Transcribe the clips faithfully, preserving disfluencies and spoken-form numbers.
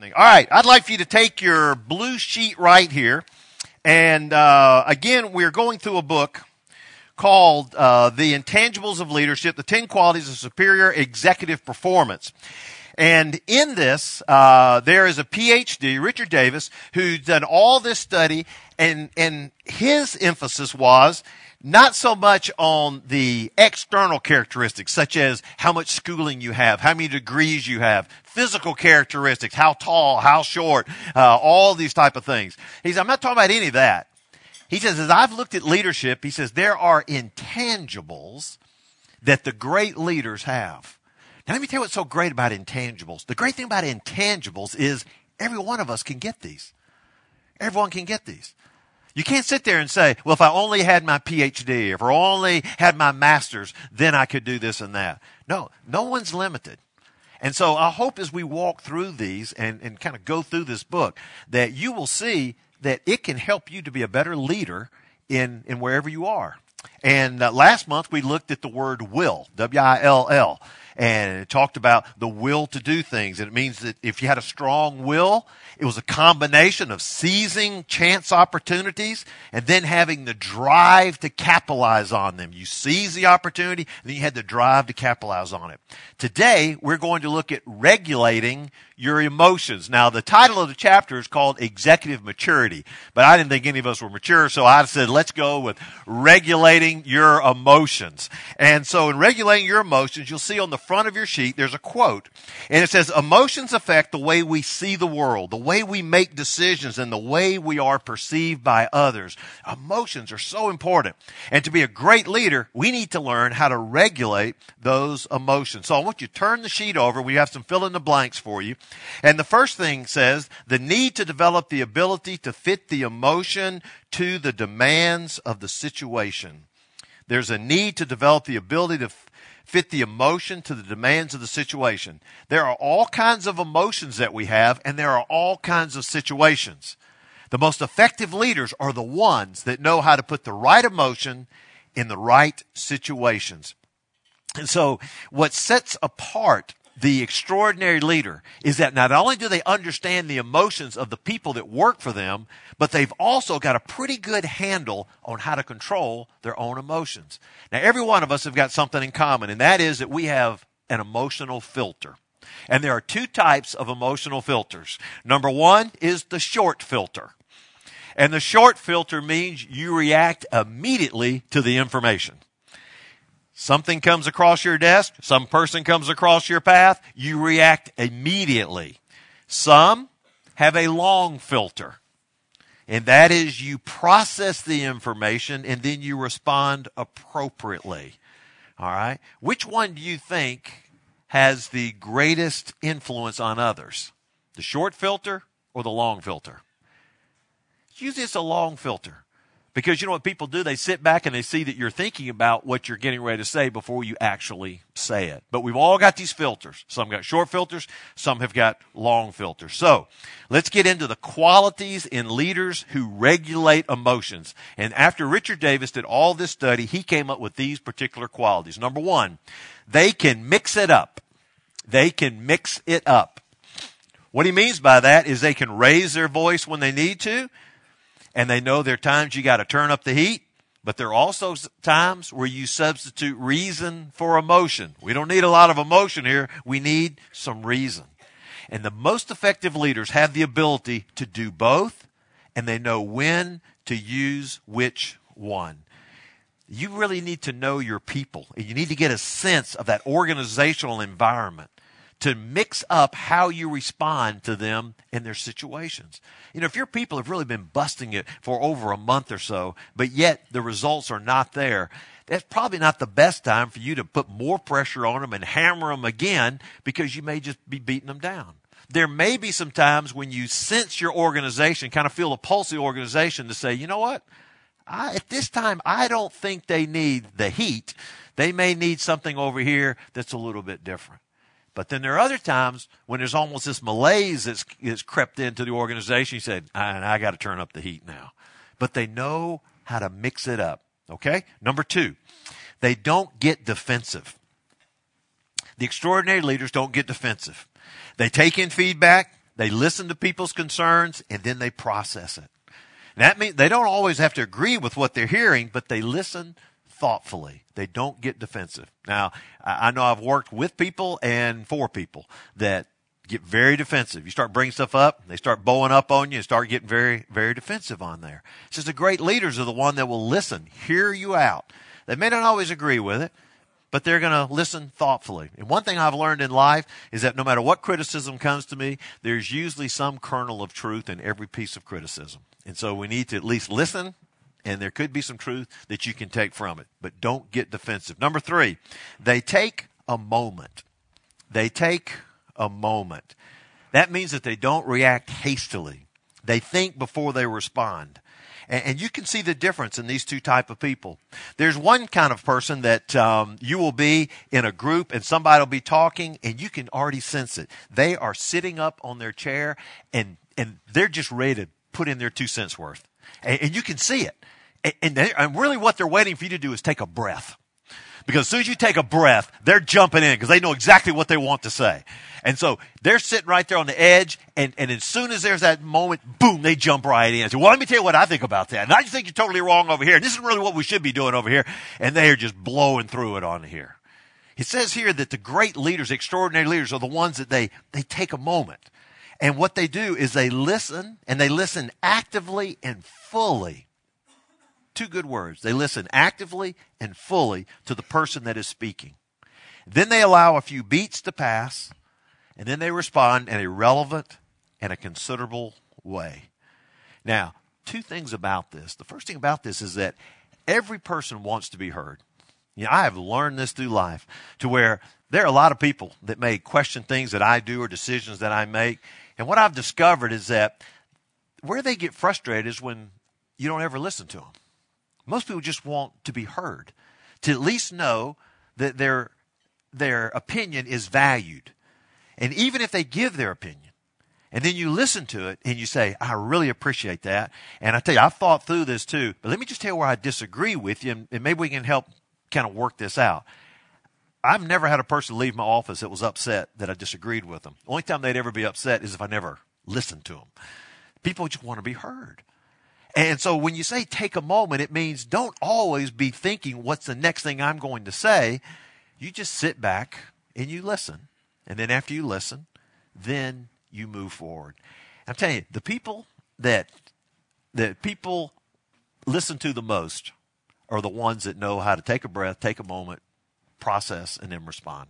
All right, I'd like for you to take your blue sheet right here. And uh, again, we're going through a book called uh, The Intangibles of Leadership, The ten Qualities of Superior Executive Performance. And in this, uh, there is a P H D, Richard Davis, who's done all this study, and and his emphasis was not so much on the external characteristics, such as how much schooling you have, how many degrees you have, physical characteristics, how tall, how short, uh, all these type of things. He says, I'm not talking about any of that. He says, as I've looked at leadership, he says, there are intangibles that the great leaders have. Now, let me tell you what's so great about intangibles. The great thing about intangibles is every one of us can get these. Everyone can get these. You can't sit there and say, well, if I only had my P H D, if I only had my master's, then I could do this and that. No, no one's limited. And so I hope as we walk through these and, and kind of go through this book that you will see that it can help you to be a better leader in, in wherever you are. And uh, last month we looked at the word will, W I L L, and it talked about the will to do things. And it means that if you had a strong will, it was a combination of seizing chance opportunities and then having the drive to capitalize on them. You seize the opportunity, and then you had the drive to capitalize on it. Today we're going to look at regulating your emotions. Now, the title of the chapter is called Executive Maturity, but I didn't think any of us were mature, so I said, let's go with regulating your emotions. And so in regulating your emotions, you'll see on the front of your sheet, there's a quote, and it says, emotions affect the way we see the world, the way we make decisions, and the way we are perceived by others. Emotions are so important. And to be a great leader, we need to learn how to regulate those emotions. So I want you to turn the sheet over. We have some fill-in-the-blanks for you. And the first thing says, the need to develop the ability to fit the emotion to the demands of the situation. There's a need to develop the ability to f- fit the emotion to the demands of the situation. There are all kinds of emotions that we have, and there are all kinds of situations. The most effective leaders are the ones that know how to put the right emotion in the right situations. And so what sets apart the extraordinary leader is that not only do they understand the emotions of the people that work for them, but they've also got a pretty good handle on how to control their own emotions. Now, every one of us have got something in common, and that is that we have an emotional filter. And there are two types of emotional filters. Number one is the short filter. And the short filter means you react immediately to the information. Something comes across your desk, some person comes across your path, you react immediately. Some have a long filter, and that is you process the information and then you respond appropriately. All right? Which one do you think has the greatest influence on others? The short filter or the long filter? Usually it's a long filter. Because you know what people do? They sit back and they see that you're thinking about what you're getting ready to say before you actually say it. But we've all got these filters. Some got short filters. Some have got long filters. So let's get into the qualities in leaders who regulate emotions. And after Richard Davis did all this study, he came up with these particular qualities. Number one, they can mix it up. They can mix it up. What he means by that is they can raise their voice when they need to. And they know there are times you got to turn up the heat, but there are also times where you substitute reason for emotion. We don't need a lot of emotion here. We need some reason. And the most effective leaders have the ability to do both, and they know when to use which one. You really need to know your people, and you need to get a sense of that organizational environment to mix up how you respond to them in their situations. You know, if your people have really been busting it for over a month or so, but yet the results are not there, that's probably not the best time for you to put more pressure on them and hammer them again, because you may just be beating them down. There may be some times when you sense your organization, kind of feel the pulse of the organization to say, you know what, I, at this time, I don't think they need the heat. They may need something over here that's a little bit different. But then there are other times when there's almost this malaise that's, that's crept into the organization. You said, I, I got to turn up the heat now. But they know how to mix it up, okay? Number two, they don't get defensive. The extraordinary leaders don't get defensive. They take in feedback. They listen to people's concerns, and then they process it. And that means they don't always have to agree with what they're hearing, but they listen thoughtfully. They don't get defensive. Now, I know I've worked with people and for people that get very defensive. You start bringing stuff up, they start bowing up on you and start getting very, very defensive on there. It says the great leaders are the one that will listen, hear you out. They may not always agree with it, but they're going to listen thoughtfully. And one thing I've learned in life is that no matter what criticism comes to me, there's usually some kernel of truth in every piece of criticism. And so we need to at least listen, and there could be some truth that you can take from it. But don't get defensive. Number three, they take a moment. They take a moment. That means that they don't react hastily. They think before they respond. And you can see the difference in these two type of people. There's one kind of person that um, you will be in a group and somebody will be talking and you can already sense it. They are sitting up on their chair and, and they're just ready to put in their two cents worth. And, and you can see it. And, they, and really what they're waiting for you to do is take a breath. Because as soon as you take a breath, they're jumping in because they know exactly what they want to say. And so they're sitting right there on the edge, and, and as soon as there's that moment, boom, they jump right in. And say, well, let me tell you what I think about that. And I just think you're totally wrong over here. And this is really what we should be doing over here. And they are just blowing through it on here. It says here that the great leaders, extraordinary leaders, are the ones that they, they take a moment. And what they do is they listen, and they listen actively and fully. Two good words. They listen actively and fully to the person that is speaking. Then they allow a few beats to pass, and then they respond in a relevant and a considerable way. Now, two things about this. The first thing about this is that every person wants to be heard. You know, I have learned this through life to where there are a lot of people that may question things that I do or decisions that I make. And what I've discovered is that where they get frustrated is when you don't ever listen to them. Most people just want to be heard, to at least know that their their opinion is valued. And even if they give their opinion, and then you listen to it and you say, I really appreciate that. And I tell you, I've thought through this too, but let me just tell you where I disagree with you, and, and maybe we can help kind of work this out. I've never had a person leave my office that was upset that I disagreed with them. The only time they'd ever be upset is if I never listened to them. People just want to be heard. And so when you say take a moment, it means don't always be thinking what's the next thing I'm going to say. You just sit back and you listen. And then after you listen, then you move forward. I'm telling you, the people that that people listen to the most are the ones that know how to take a breath, take a moment, process, and then respond.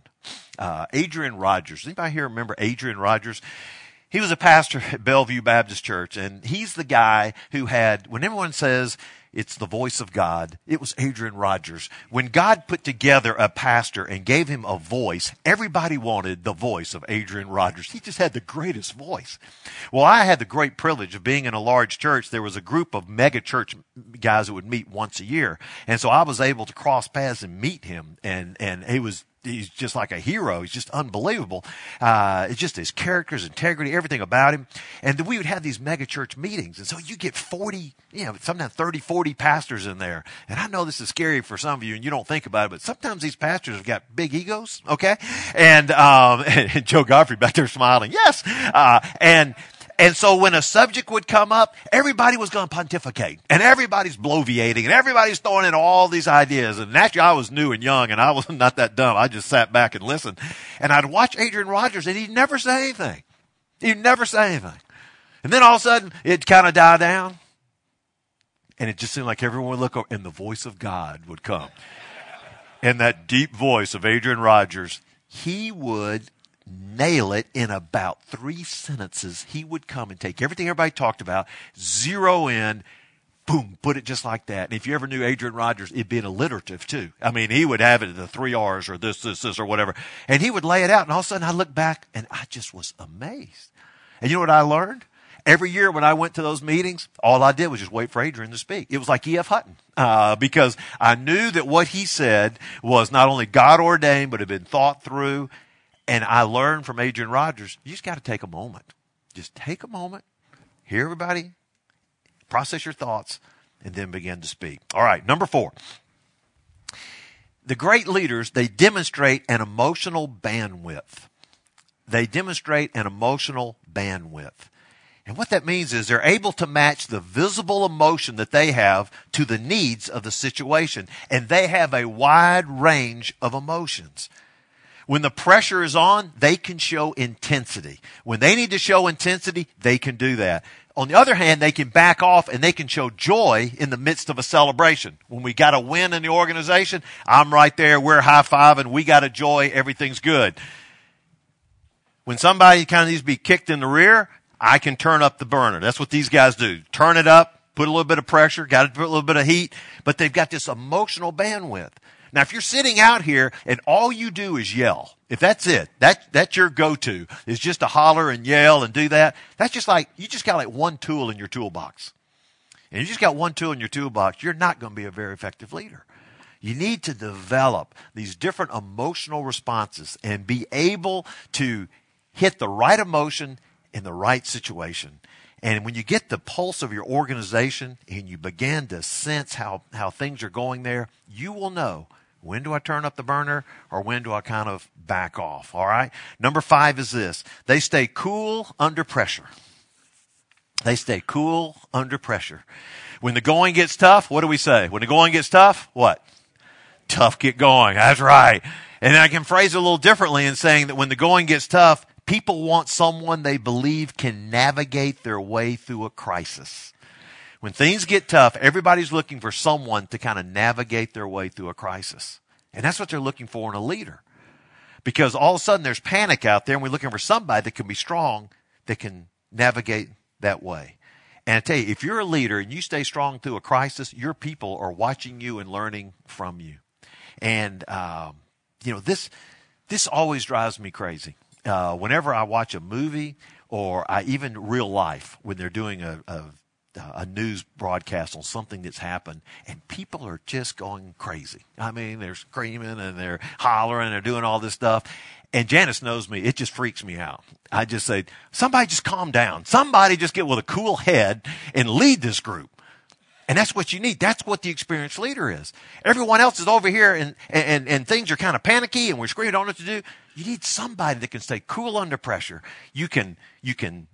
Uh, Adrian Rogers. Anybody here remember Adrian Rogers? He was a pastor at Bellevue Baptist Church, and he's the guy who had, when everyone says it's the voice of God, it was Adrian Rogers. When God put together a pastor and gave him a voice, everybody wanted the voice of Adrian Rogers. He just had the greatest voice. Well, I had the great privilege of being in a large church. There was a group of mega church guys that would meet once a year, and so I was able to cross paths and meet him, and, and he was He's just like a hero. He's just unbelievable. Uh, it's just his character, his integrity, everything about him. And then we would have these mega church meetings. And so you get forty, you know, sometimes thirty, forty pastors in there. And I know this is scary for some of you and you don't think about it, but sometimes these pastors have got big egos. Okay. And, um, and Joe Godfrey back there smiling. Yes. Uh, and, And so when a subject would come up, everybody was going to pontificate, and everybody's bloviating, and everybody's throwing in all these ideas. And naturally, I was new and young, and I was not that dumb. I just sat back and listened. And I'd watch Adrian Rogers, and he'd never say anything. He'd never say anything. And then all of a sudden, it'd kind of die down, and it just seemed like everyone would look over, and the voice of God would come. And that deep voice of Adrian Rogers, he would nail it in about three sentences. He would come and take everything everybody talked about, zero in, boom, put it just like that. And if you ever knew Adrian Rogers, it'd be an alliterative too. I mean, he would have it in the three R's or this, this, this, or whatever. And he would lay it out. And all of a sudden I looked back and I just was amazed. And you know what I learned? Every year when I went to those meetings, all I did was just wait for Adrian to speak. It was like E F Hutton, uh, because I knew that what he said was not only God ordained, but had been thought through. And I learned from Adrian Rogers, you just got to take a moment. Just take a moment, hear everybody, process your thoughts, and then begin to speak. All right, number four. The great leaders, they demonstrate an emotional bandwidth. They demonstrate an emotional bandwidth. And what that means is they're able to match the visible emotion that they have to the needs of the situation. And they have a wide range of emotions. When the pressure is on, they can show intensity. When they need to show intensity, they can do that. On the other hand, they can back off and they can show joy in the midst of a celebration. When we got a win in the organization, I'm right there, we're high-fiving, we got a joy, everything's good. When somebody kind of needs to be kicked in the rear, I can turn up the burner. That's what these guys do. Turn it up, put a little bit of pressure, got to put a little bit of heat, but they've got this emotional bandwidth. Now, if you're sitting out here and all you do is yell, if that's it, that that's your go-to, is just to holler and yell and do that, that's just like, you just got like one tool in your toolbox. And you just got one tool in your toolbox, you're not going to be a very effective leader. You need to develop these different emotional responses and be able to hit the right emotion in the right situation. And when you get the pulse of your organization and you begin to sense how, how things are going there, you will know, when do I turn up the burner or when do I kind of back off, all right? Number five is this. They stay cool under pressure. They stay cool under pressure. When the going gets tough, what do we say? When the going gets tough, what? Tough get going. That's right. And I can phrase it a little differently in saying that when the going gets tough, people want someone they believe can navigate their way through a crisis. When things get tough, everybody's looking for someone to kind of navigate their way through a crisis. And that's what they're looking for in a leader. Because all of a sudden there's panic out there and we're looking for somebody that can be strong, that can navigate that way. And I tell you, if you're a leader and you stay strong through a crisis, your people are watching you and learning from you. And, um, you know, this, this always drives me crazy. Uh, whenever I watch a movie or I even real life, when they're doing a, a, a news broadcast on something that's happened and people are just going crazy. I mean, they're screaming and they're hollering and they're doing all this stuff. And Janice knows me. It just freaks me out. I just say, somebody just calm down. Somebody just get with a cool head and lead this group. And that's what you need. That's what the experienced leader is. Everyone else is over here and, and, and things are kind of panicky and we're screaming, don't know what to do. You need somebody that can stay cool under pressure. You can, you can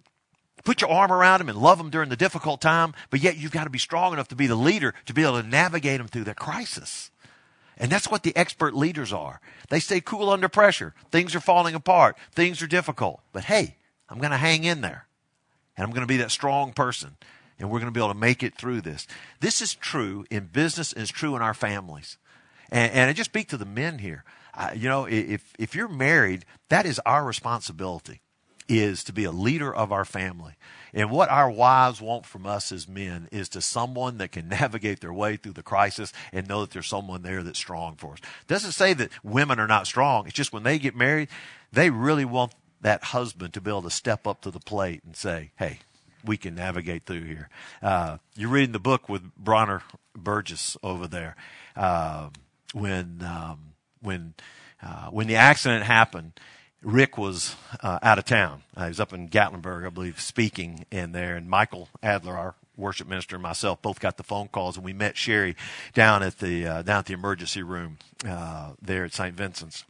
put your arm around them and love them during the difficult time, but yet you've got to be strong enough to be the leader to be able to navigate them through their crisis. And that's what the expert leaders are. They stay cool under pressure. Things are falling apart. Things are difficult. But hey, I'm going to hang in there and I'm going to be that strong person. And we're going to be able to make it through this. This is true in business and it's true in our families. And, and I just speak to the men here. I, you know, if, if you're married, that is our responsibility, is to be a leader of our family. And what our wives want from us as men is to someone that can navigate their way through the crisis and know that there's someone there that's strong for us. It doesn't say that women are not strong. It's just when they get married, they really want that husband to be able to step up to the plate and say, hey, we can navigate through here. Uh, you're reading the book with Bronner Burgess over there. Uh, when um, when uh, when the accident happened, Rick was uh, out of town. Uh, he was up in Gatlinburg, I believe, speaking in there. And Michael Adler, our worship minister, and myself both got the phone calls, and we met Sherry down at the uh, down at the emergency room uh, there at Saint Vincent's.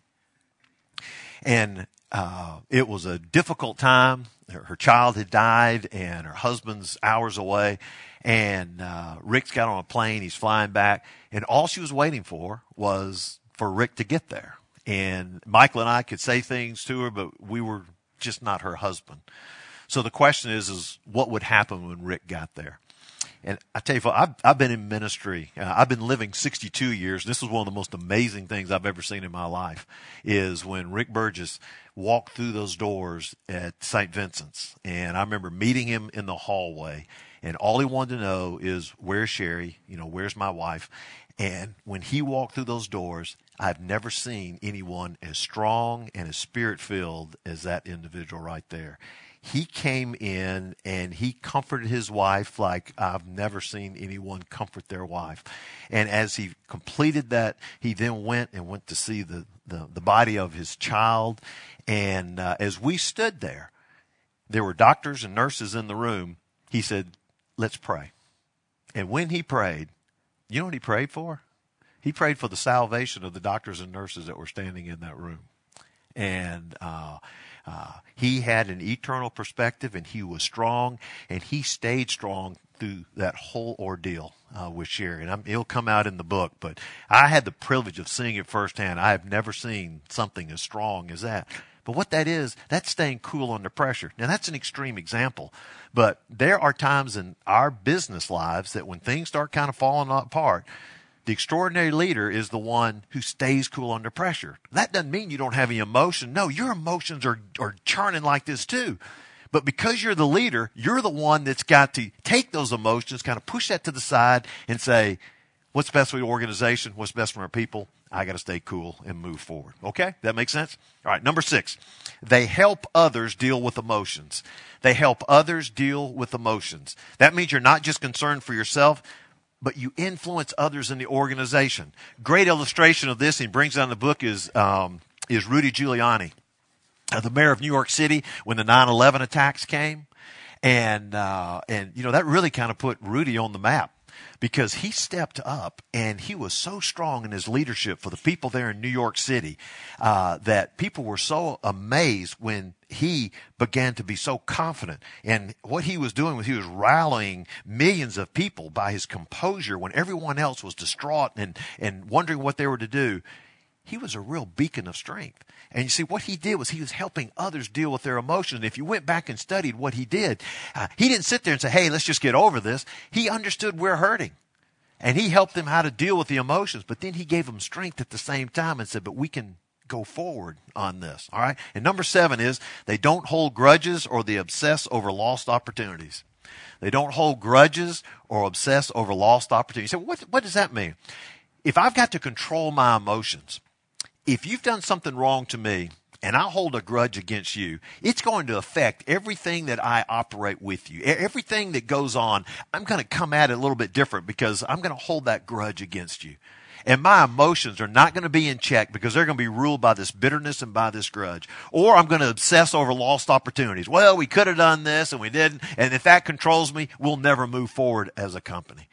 And uh, it was a difficult time. Her child had died and her husband's hours away, and uh, Rick's got on a plane. He's flying back, and all she was waiting for was for Rick to get there. And Michael and I could say things to her, but we were just not her husband. So the question is, is what would happen when Rick got there? And I tell you, I've, I've been in ministry. Uh, I've been living sixty-two years. This is one of the most amazing things I've ever seen in my life, is when Rick Burgess walked through those doors at Saint Vincent's. And I remember meeting him in the hallway, and all he wanted to know is, where's Sherry? You know, where's my wife? And when he walked through those doors, I've never seen anyone as strong and as spirit-filled as that individual right there. He came in and he comforted his wife like I've never seen anyone comfort their wife. And as he completed that, he then went and went to see the, the, the body of his child. And uh, as we stood there, there were doctors and nurses in the room. He said, let's pray. And when he prayed, you know what he prayed for? He prayed for the salvation of the doctors and nurses that were standing in that room. And uh, Uh, he had an eternal perspective, and he was strong, and he stayed strong through that whole ordeal uh, with Sherry. And I'm, it'll come out in the book, but I had the privilege of seeing it firsthand. I have never seen something as strong as that. But what that is, that's staying cool under pressure. Now, that's an extreme example, but there are times in our business lives that when things start kind of falling apart, the extraordinary leader is the one who stays cool under pressure. That doesn't mean you don't have any emotion. No, your emotions are, are churning like this too. But because you're the leader, you're the one that's got to take those emotions, kind of push that to the side and say, what's best for the organization? What's best for our people? I got to stay cool and move forward. Okay? That makes sense? All right. Number six, they help others deal with emotions. They help others deal with emotions. That means you're not just concerned for yourself, but you influence others in the organization. Great illustration of this, he brings it down the book, is um, is Rudy Giuliani, uh, the mayor of New York City, when the nine eleven attacks came. And, uh, and you know, that really kind of put Rudy on the map, because he stepped up and he was so strong in his leadership for the people there in New York City uh, that people were so amazed when he began to be so confident. And what he was doing was he was rallying millions of people by his composure when everyone else was distraught and, and wondering what they were to do. He was a real beacon of strength. And you see, what he did was he was helping others deal with their emotions. And if you went back and studied what he did, uh, he didn't sit there and say, hey, let's just get over this. He understood we're hurting. And he helped them how to deal with the emotions. But then he gave them strength at the same time and said, but we can go forward on this. All right. And number seven is they don't hold grudges or they obsess over lost opportunities. They don't hold grudges or obsess over lost opportunities. You say, what, what does that mean? If I've got to control my emotions, if you've done something wrong to me and I hold a grudge against you, it's going to affect everything that I operate with you. Everything that goes on, I'm going to come at it a little bit different because I'm going to hold that grudge against you. And my emotions are not going to be in check because they're going to be ruled by this bitterness and by this grudge. Or I'm going to obsess over lost opportunities. Well, we could have done this and we didn't. And if that controls me, we'll never move forward as a company.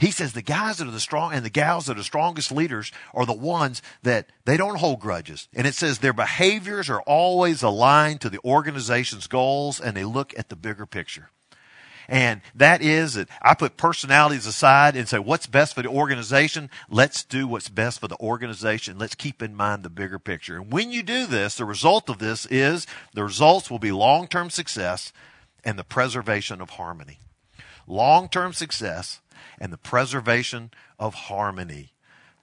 He says the guys that are the strong and the gals that are the strongest leaders are the ones that they don't hold grudges. And it says their behaviors are always aligned to the organization's goals and they look at the bigger picture. And that is that I put personalities aside and say, what's best for the organization? Let's do what's best for the organization. Let's keep in mind the bigger picture. And when you do this, the result of this is the results will be long-term success and the preservation of harmony. Long-term success and the preservation of harmony.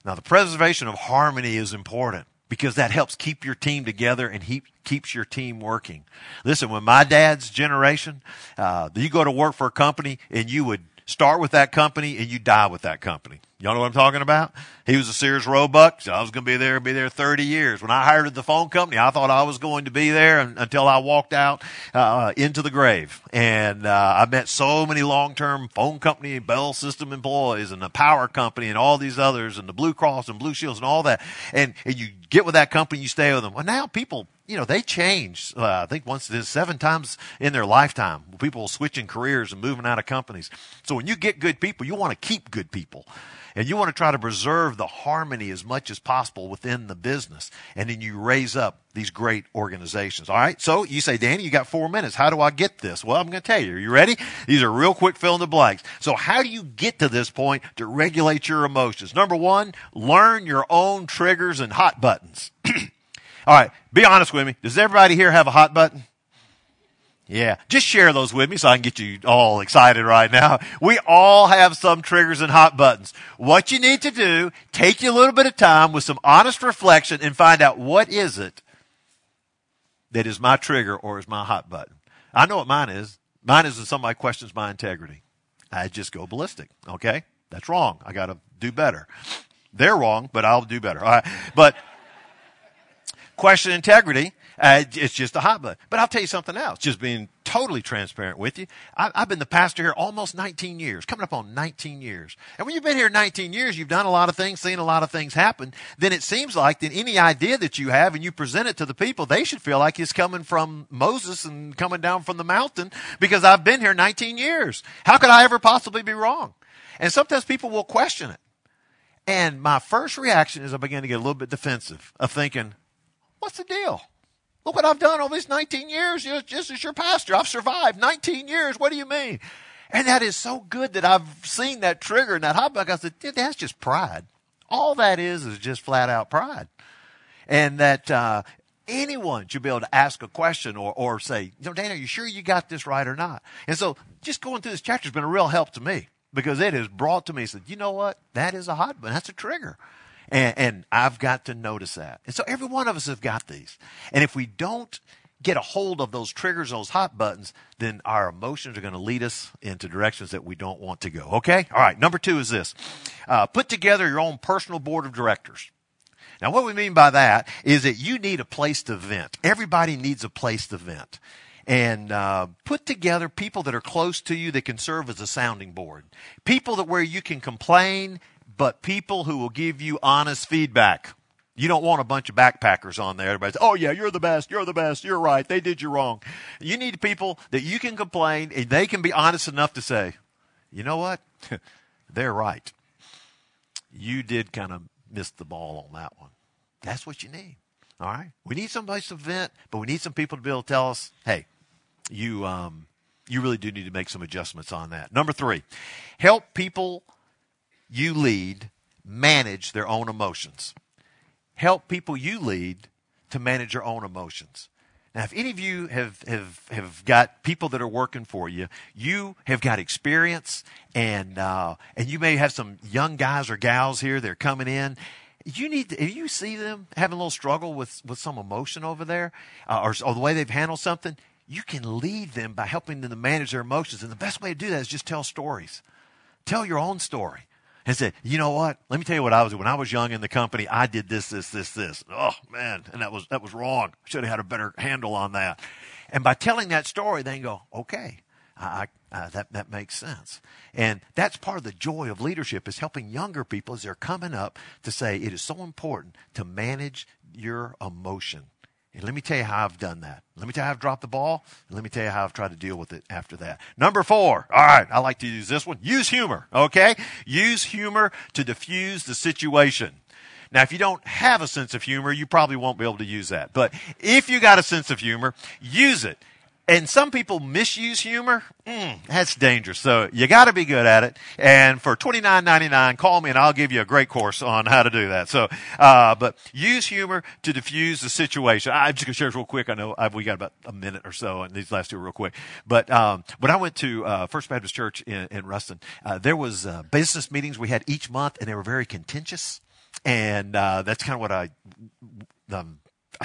Now, the preservation of harmony is important because that helps keep your team together and he keeps your team working. Listen, when my dad's generation, uh, you go to work for a company and you would start with that company and you die with that company. Y'all know what I'm talking about? He was a Sears Roebuck, so I was going to be there, be there thirty years. When I hired the phone company, I thought I was going to be there until I walked out uh, into the grave. And uh, I met so many long-term phone company, Bell System employees, and the power company, and all these others, and the Blue Cross and Blue Shields, and all that. And, and you get with that company, you stay with them. Well, now people, you know, they change. Uh, I think once it is seven times in their lifetime, people are switching careers and moving out of companies. So when you get good people, you want to keep good people. And you want to try to preserve the harmony as much as possible within the business. And then you raise up these great organizations. All right. So you say, Danny, you got four minutes. How do I get this? Well, I'm going to tell you. Are you ready? These are real quick fill in the blanks. So how do you get to this point to regulate your emotions? Number one, learn your own triggers and hot buttons. All right. Be honest with me. Does everybody here have a hot button? Yeah, just share those with me so I can get you all excited right now. We all have some triggers and hot buttons. What you need to do, take you a little bit of time with some honest reflection and find out what is it that is my trigger or is my hot button. I know what mine is. Mine is when somebody questions my integrity. I just go ballistic, okay? That's wrong. I got to do better. They're wrong, but I'll do better. All right, but question integrity. Uh, it's just a hot button. But I'll tell you something else, just being totally transparent with you. I, I've been the pastor here almost nineteen years, coming up on nineteen years. And when you've been here nineteen years, you've done a lot of things, seen a lot of things happen. Then it seems like that any idea that you have and you present it to the people, they should feel like it's coming from Moses and coming down from the mountain because I've been here nineteen years. How could I ever possibly be wrong? And sometimes people will question it. And my first reaction is I began to get a little bit defensive of thinking, what's the deal? Look what I've done all these nineteen years. Just as your pastor, I've survived nineteen years. What do you mean? And that is so good that I've seen that trigger and that hot bug. I said, that's just pride. All that is is just flat out pride. And that uh, anyone should be able to ask a question or, or say, you know, Dan, are you sure you got this right or not? And so just going through this chapter has been a real help to me, because it has brought to me, said, you know what? That is a hot bug. That's a trigger. And, and I've got to notice that. And so every one of us have got these. And if we don't get a hold of those triggers, those hot buttons, then our emotions are going to lead us into directions that we don't want to go. Okay? All right. Number two is this. Uh, put together your own personal board of directors. Now, what we mean by that is that you need a place to vent. Everybody needs a place to vent. And uh, put together people that are close to you that can serve as a sounding board. People that where you can complain, but people who will give you honest feedback. You don't want a bunch of backpackers on there. Everybody's, oh, yeah, you're the best, you're the best, you're right, they did you wrong. You need people that you can complain, and they can be honest enough to say, you know what, they're right. You did kind of miss the ball on that one. That's what you need, all right? We need somebody to vent, but we need some people to be able to tell us, hey, you, um, you really do need to make some adjustments on that. Number three, help people you lead manage their own emotions. Help people you lead to manage your own emotions. Now, if any of you have, have, have got people that are working for you, you have got experience, and uh, and you may have some young guys or gals here that are coming in. You need to, if you see them having a little struggle with, with some emotion over there, uh, or, or the way they've handled something, you can lead them by helping them to manage their emotions. And the best way to do that is just tell stories. Tell your own story. And said, you know what? Let me tell you what I was doing. When I was young in the company, I did this, this, this, this. Oh, man, and that was that was wrong. I should have had a better handle on that. And by telling that story, they can go, okay, I, I, that, that makes sense. And that's part of the joy of leadership, is helping younger people as they're coming up to say it is so important to manage your emotion. And let me tell you how I've done that. Let me tell you how I've dropped the ball. And let me tell you how I've tried to deal with it after that. Number four. All right. I like to use this one. Use humor. Okay. Use humor to diffuse the situation. Now, if you don't have a sense of humor, you probably won't be able to use that. But if you got a sense of humor, use it. And some people misuse humor. Mm, that's dangerous. So you got to be good at it. And for twenty-nine ninety-nine, call me and I'll give you a great course on how to do that. So, uh, but use humor to diffuse the situation. I'm just going to share this real quick. I know I've, we got about a minute or so, and these last two are real quick. But um, when I went to uh, First Baptist Church in, in Ruston, uh, there was uh, business meetings we had each month, and they were very contentious. And uh, that's kind of what I. Um,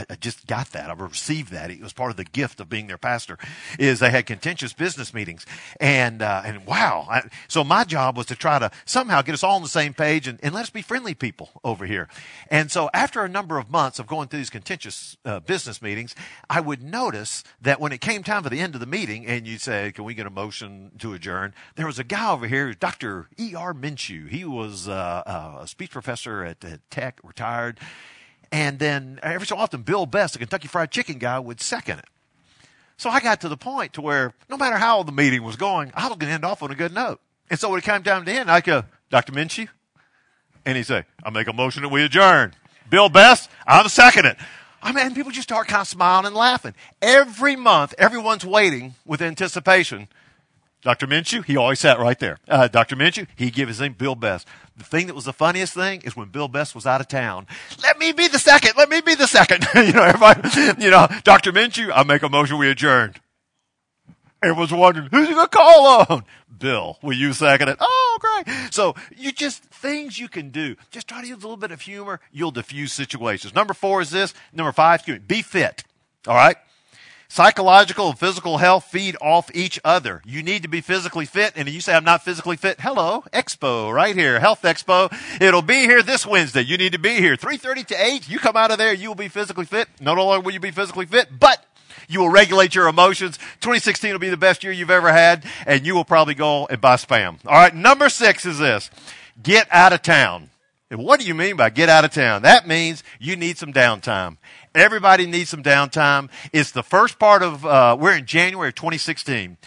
I just got that. I received that. It was part of the gift of being their pastor, is they had contentious business meetings. And, uh, and wow. I, so my job was to try to somehow get us all on the same page and, and let us be friendly people over here. And so after a number of months of going through these contentious uh, business meetings, I would notice that when it came time for the end of the meeting and you say, can we get a motion to adjourn? There was a guy over here, Doctor E R Minshew. He was uh, a speech professor at, at Tech, retired. And then every so often, Bill Best, the Kentucky Fried Chicken guy, would second it. So I got to the point to where no matter how the meeting was going, I was going to end off on a good note. And so when it came time to end, I go, Doctor Minshew? And he'd say, I make a motion that we adjourn. Bill Best, I'm seconding it. I mean, people just start kind of smiling and laughing. Every month, everyone's waiting with anticipation. Doctor Minshew, he always sat right there. Uh, Doctor Minshew, he'd give his name, Bill Best. The thing that was the funniest thing is when Bill Best was out of town. Let me be the second. Let me be the second. you know, everybody, you know, Doctor Minshew, I make a motion, we adjourned. Everyone's wondering, who's he going to call on? Bill, will you second it? Oh, great. So you just, things you can do. Just try to use a little bit of humor. You'll diffuse situations. Number four is this. Number five, excuse me, be fit. All right. Psychological and physical health feed off each other. You need to be physically fit. And if you say, I'm not physically fit, hello, Expo right here, Health Expo. It'll be here this Wednesday. You need to be here. three thirty to eight, you come out of there, you will be physically fit. Not only will you be physically fit, but you will regulate your emotions. twenty sixteen will be the best year you've ever had, and you will probably go and buy Spam. All right, number six is this. Get out of town. And what do you mean by get out of town? That means you need some downtime. Everybody needs some downtime. It's the first part of, uh, we're in January of twenty sixteen.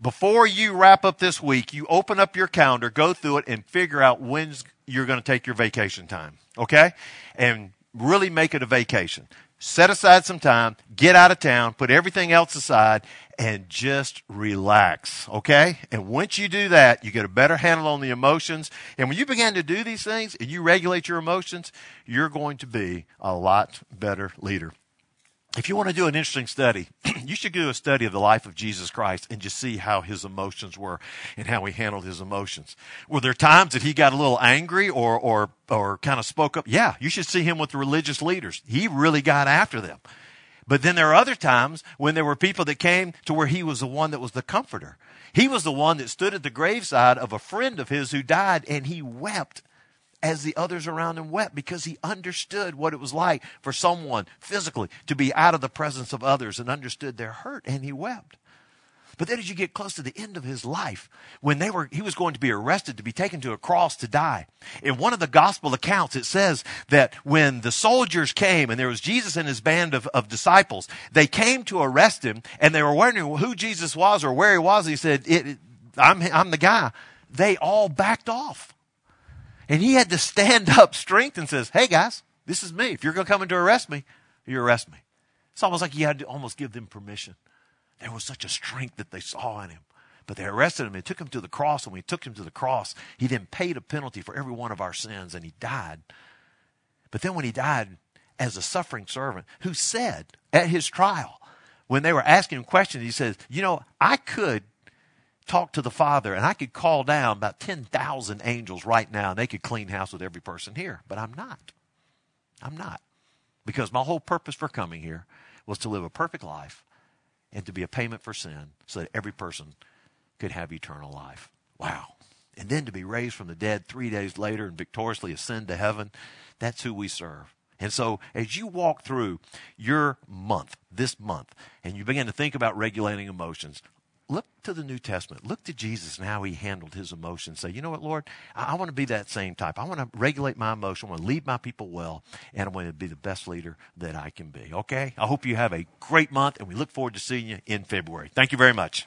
Before you wrap up this week, you open up your calendar, go through it, and figure out when you're going to take your vacation time, okay? And really make it a vacation. set aside some time, get out of town, put everything else aside, and just relax, okay? And once you do that, you get a better handle on the emotions. And when you begin to do these things and you regulate your emotions, you're going to be a lot better leader. If you want to do an interesting study, you should do a study of the life of Jesus Christ and just see how his emotions were and how he handled his emotions. Were there times that he got a little angry or or or kind of spoke up? Yeah, you should see him with the religious leaders. He really got after them. But then there are other times when there were people that came to where he was the one that was the comforter. He was the one that stood at the graveside of a friend of his who died, and he wept as the others around him wept, because he understood what it was like for someone physically to be out of the presence of others and understood their hurt, and he wept. But then as you get close to the end of his life, when they were, he was going to be arrested, to be taken to a cross to die. In one of the gospel accounts, it says that when the soldiers came and there was Jesus and his band of, of disciples, they came to arrest him and they were wondering who Jesus was or where he was. He said, it, it, I'm, I'm the guy. They all backed off. And he had to stand up strength and says, hey, guys, this is me. If you're going to come in to arrest me, you arrest me. It's almost like he had to almost give them permission. There was such a strength that they saw in him. But they arrested him. They took him to the cross. And when he took him to the cross, he then paid a penalty for every one of our sins, and he died. But then when he died as a suffering servant, who said at his trial, when they were asking him questions, he says, you know, I could talk to the Father, and I could call down about ten thousand angels right now, and they could clean house with every person here. But I'm not. I'm not. Because my whole purpose for coming here was to live a perfect life and to be a payment for sin so that every person could have eternal life. Wow. And then to be raised from the dead three days later and victoriously ascend to heaven, that's who we serve. And so as you walk through your month, this month, and you begin to think about regulating emotions, look to the New Testament. Look to Jesus and how he handled his emotions. Say, you know what, Lord, I, I want to be that same type. I want to regulate my emotion. I want to lead my people well, and I want to be the best leader that I can be, okay? I hope you have a great month, and we look forward to seeing you in February. Thank you very much.